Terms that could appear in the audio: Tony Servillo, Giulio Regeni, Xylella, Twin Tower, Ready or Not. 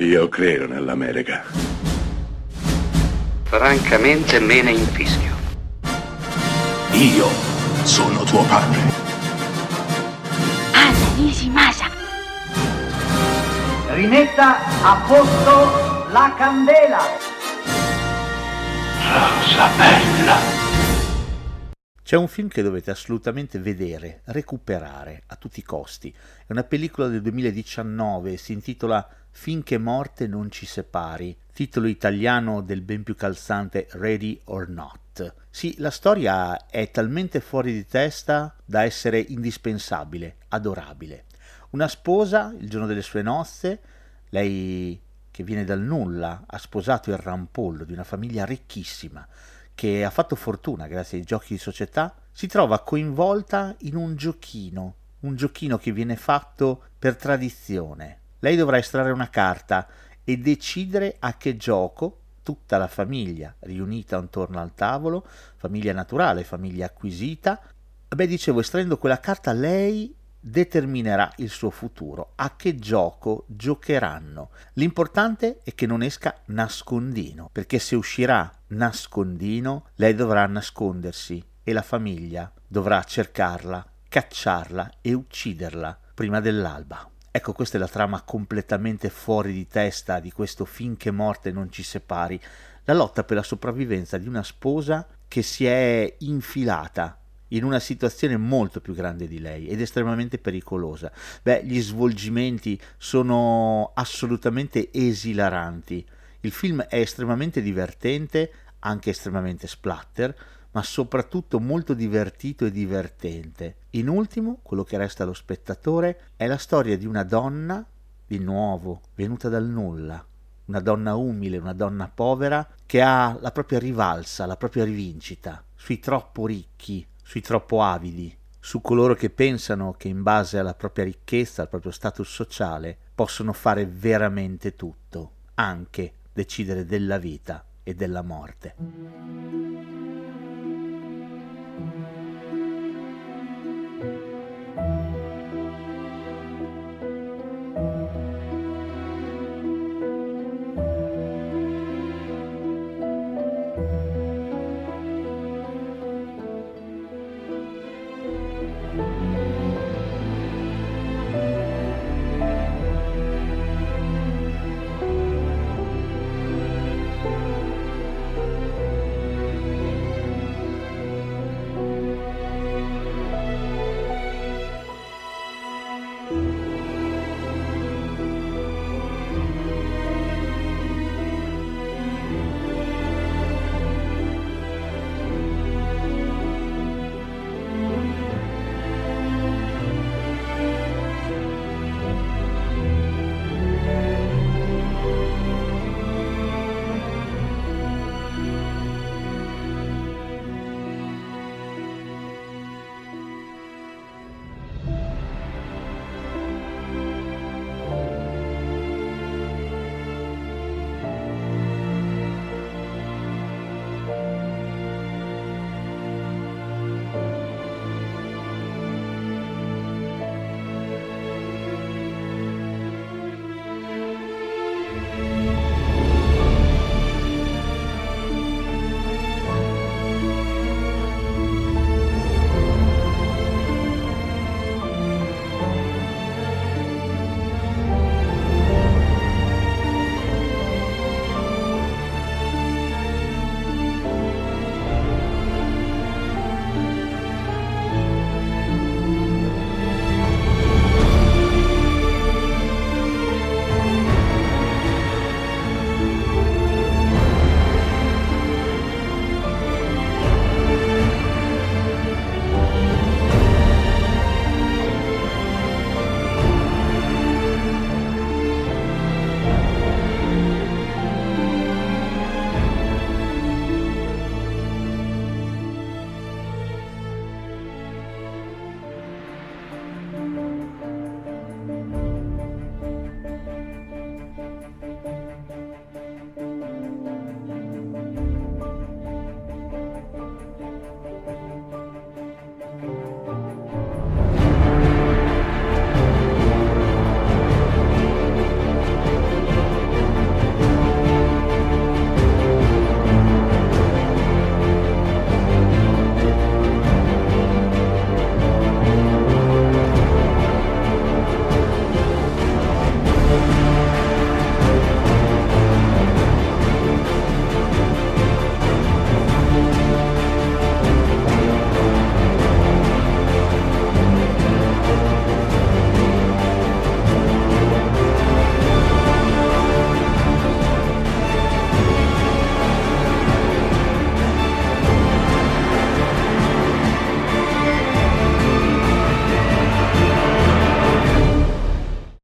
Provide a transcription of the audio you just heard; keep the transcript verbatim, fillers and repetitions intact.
Io credo nell'America. Francamente me ne infischio. Io sono tuo padre. Anna Nishimasa. Rimetta a posto la candela. Rosa bella. C'è un film che dovete assolutamente vedere, recuperare a tutti i costi. È una pellicola del duemiladiciannove, si intitola Finché morte non ci separi, titolo italiano del ben più calzante Ready or Not. Sì, la storia è talmente fuori di testa da essere indispensabile, adorabile. Una sposa, il giorno delle sue nozze, lei che viene dal nulla, ha sposato il rampollo di una famiglia ricchissima, che ha fatto fortuna grazie ai giochi di società, si trova coinvolta in un giochino, un giochino che viene fatto per tradizione. Lei dovrà estrarre una carta e decidere a che gioco tutta la famiglia, riunita intorno al tavolo, famiglia naturale, famiglia acquisita, beh, dicevo, estraendo quella carta lei determinerà il suo futuro, a che gioco giocheranno. L'importante è che non esca nascondino, perché se uscirà nascondino lei dovrà nascondersi e la famiglia dovrà cercarla, cacciarla e ucciderla prima dell'alba. Ecco, questa è la trama completamente fuori di testa di questo Finché morte non ci separi, la lotta per la sopravvivenza di una sposa che si è infilata in una situazione molto più grande di lei ed estremamente pericolosa. Beh, gli svolgimenti sono assolutamente esilaranti. Il film è estremamente divertente, anche estremamente splatter, ma soprattutto molto divertito e divertente. In ultimo, quello che resta allo spettatore è la storia di una donna, di nuovo, venuta dal nulla, una donna umile, una donna povera, che ha la propria rivalsa, la propria rivincita, sui troppo ricchi, sui troppo avidi, su coloro che pensano che in base alla propria ricchezza, al proprio status sociale, possono fare veramente tutto, anche decidere della vita e della morte.